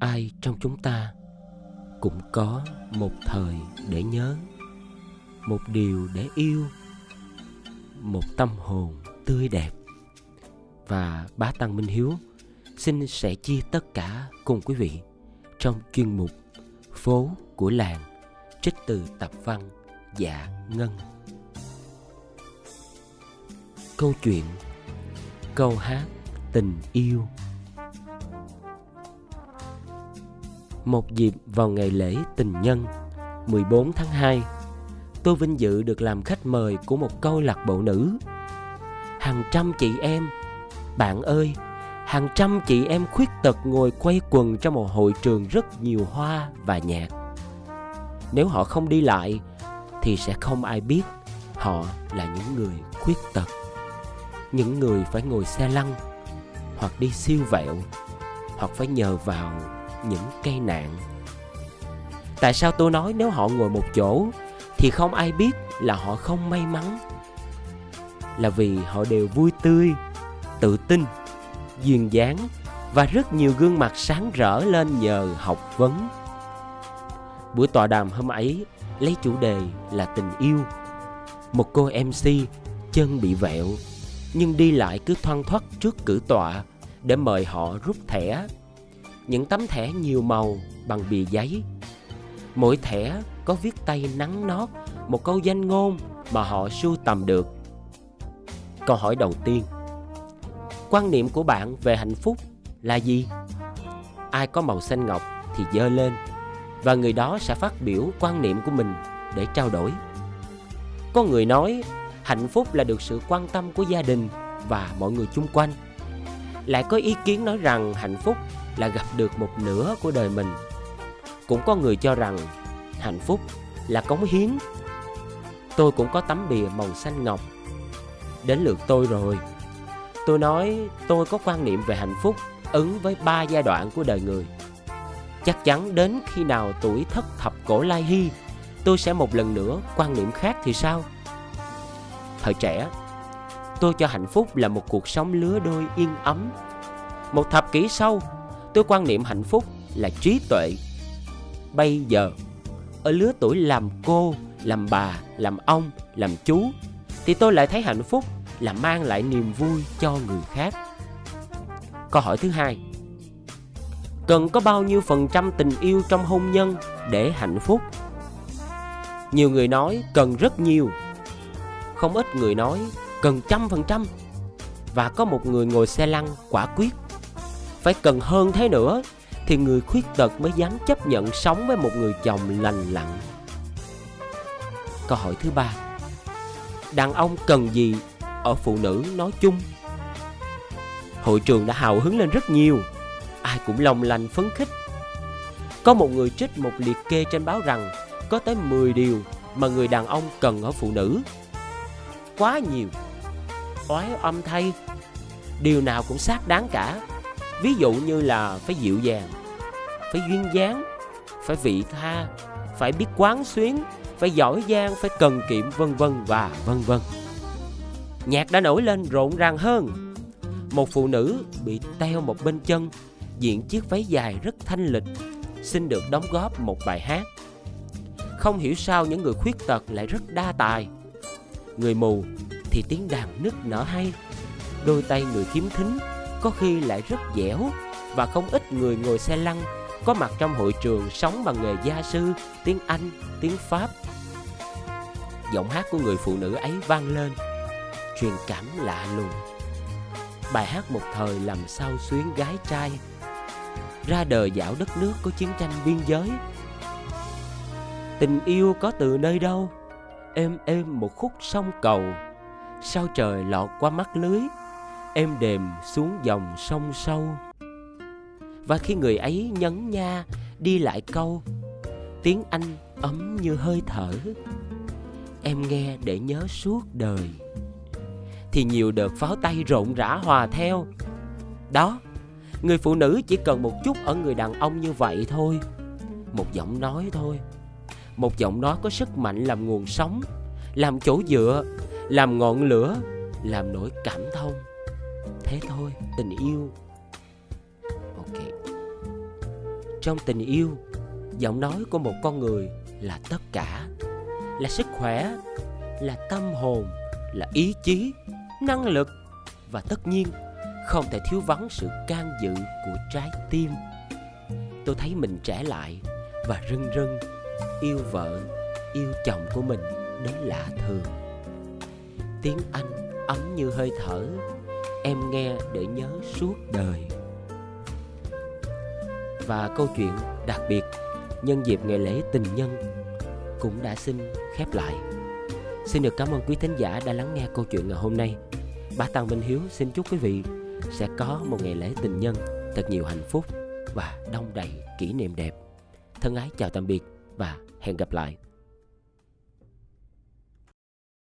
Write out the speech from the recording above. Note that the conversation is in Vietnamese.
ai trong chúng ta cũng có một thời để nhớ, một điều để yêu, một tâm hồn tươi đẹp. Và bá Tăng Minh Hiếu xin sẽ chia tất cả cùng quý vị trong chuyên mục Phố của Làng, trích từ tập văn Dạ Ngân. Câu chuyện, câu hát tình yêu. Một dịp vào ngày lễ tình nhân 14 tháng 2, tôi vinh dự được làm khách mời của một câu lạc bộ nữ. Hàng trăm chị em, bạn ơi, hàng trăm chị em khuyết tật ngồi quay quần trong một hội trường rất nhiều hoa và nhạc. Nếu họ không đi lại thì sẽ không ai biết họ là những người khuyết tật, những người phải ngồi xe lăn, hoặc đi siêu vẹo, hoặc phải nhờ vào những cây nạn. Tại sao tôi nói nếu họ ngồi một chỗ thì không ai biết là họ không may mắn? Là vì họ đều vui tươi, tự tin, duyên dáng và rất nhiều gương mặt sáng rỡ lên nhờ học vấn. Buổi tọa đàm hôm ấy lấy chủ đề là tình yêu. Một cô MC chân bị vẹo nhưng đi lại cứ thoăn thoắt trước cử tọa để mời họ rút thẻ. Những tấm thẻ nhiều màu bằng bìa giấy. Mỗi thẻ có viết tay nắn nót một câu danh ngôn mà họ sưu tầm được. Câu hỏi đầu tiên: quan niệm của bạn về hạnh phúc là gì? Ai có màu xanh ngọc thì giơ lên, và người đó sẽ phát biểu quan niệm của mình để trao đổi. Có người nói hạnh phúc là được sự quan tâm của gia đình và mọi người chung quanh. Lại có ý kiến nói rằng hạnh phúc là gặp được một nửa của đời mình. Cũng có người cho rằng hạnh phúc là cống hiến. Tôi cũng có tấm bìa màu xanh ngọc. Đến lượt tôi rồi. Tôi nói tôi có quan niệm về hạnh phúc ứng với 3 giai đoạn của đời người. Chắc chắn đến khi nào tuổi thất thập cổ lai hy, tôi sẽ một lần nữa quan niệm khác thì sao? Thời trẻ, tôi cho hạnh phúc là một cuộc sống lứa đôi yên ấm. Một thập kỷ sau, tôi quan niệm hạnh phúc là trí tuệ. Bây giờ, ở lứa tuổi làm cô, làm bà, làm ông, làm chú, thì tôi lại thấy hạnh phúc là mang lại niềm vui cho người khác. Câu hỏi thứ hai: cần có bao nhiêu % tình yêu trong hôn nhân để hạnh phúc? Nhiều người nói cần rất nhiều. Không ít người nói cần 100%. Và có một người ngồi xe lăn quả quyết: phải cần hơn thế nữa thì người khuyết tật mới dám chấp nhận sống với một người chồng lành lặn. Câu hỏi thứ ba: đàn ông cần gì ở phụ nữ nói chung? Hội trường đã hào hứng lên rất nhiều. Ai cũng lòng lành phấn khích. Có một người trích một liệt kê trên báo rằng có tới 10 điều mà người đàn ông cần ở phụ nữ. Quá nhiều. Oái oăm thay, điều nào cũng xác đáng cả. Ví dụ như là phải dịu dàng, phải duyên dáng, phải vị tha, phải biết quán xuyến, phải giỏi giang, phải cần kiệm, vân vân và vân vân. Nhạc đã nổi lên rộn ràng hơn. Một phụ nữ bị teo một bên chân, diện chiếc váy dài rất thanh lịch, xin được đóng góp một bài hát. Không hiểu sao những người khuyết tật lại rất đa tài. Người mù thì tiếng đàn nức nở hay. Đôi tay người khiếm thính có khi lại rất dẻo. Và không ít người ngồi xe lăn có mặt trong hội trường sống bằng nghề gia sư, tiếng Anh, tiếng Pháp. Giọng hát của người phụ nữ ấy vang lên, truyền cảm lạ lùng. Bài hát một thời làm sao xuyến gái trai, ra đời dạo đất nước có chiến tranh biên giới. Tình yêu có từ nơi đâu, êm êm một khúc sông cầu, sao trời lọt qua mắt lưới, êm đềm xuống dòng sông sâu. Và khi người ấy nhấn nha đi lại câu, tiếng Anh ấm như hơi thở, em nghe để nhớ suốt đời, thì nhiều đợt pháo tay rộn rã hòa theo. Đó, người phụ nữ chỉ cần một chút ở người đàn ông như vậy thôi. Một giọng nói thôi. Một giọng nói có sức mạnh làm nguồn sống, làm chỗ dựa, làm ngọn lửa, làm nỗi cảm thông. Thế thôi, tình yêu. Ok. Trong tình yêu, giọng nói của một con người là tất cả, là sức khỏe, là tâm hồn, là ý chí, năng lực và tất nhiên không thể thiếu vắng sự can dự của trái tim. Tôi thấy mình trẻ lại và rưng rưng yêu vợ, yêu chồng của mình đến lạ thường. Tiếng Anh ấm như hơi thở, em nghe để nhớ suốt đời. Và câu chuyện đặc biệt nhân dịp ngày lễ tình nhân cũng đã xin khép lại. Xin được cảm ơn quý thính giả đã lắng nghe câu chuyện ngày hôm nay. Bác Tăng Minh Hiếu xin chúc quý vị sẽ có một ngày lễ tình nhân thật nhiều hạnh phúc và đong đầy kỷ niệm đẹp. Thân ái chào tạm biệt và hẹn gặp lại.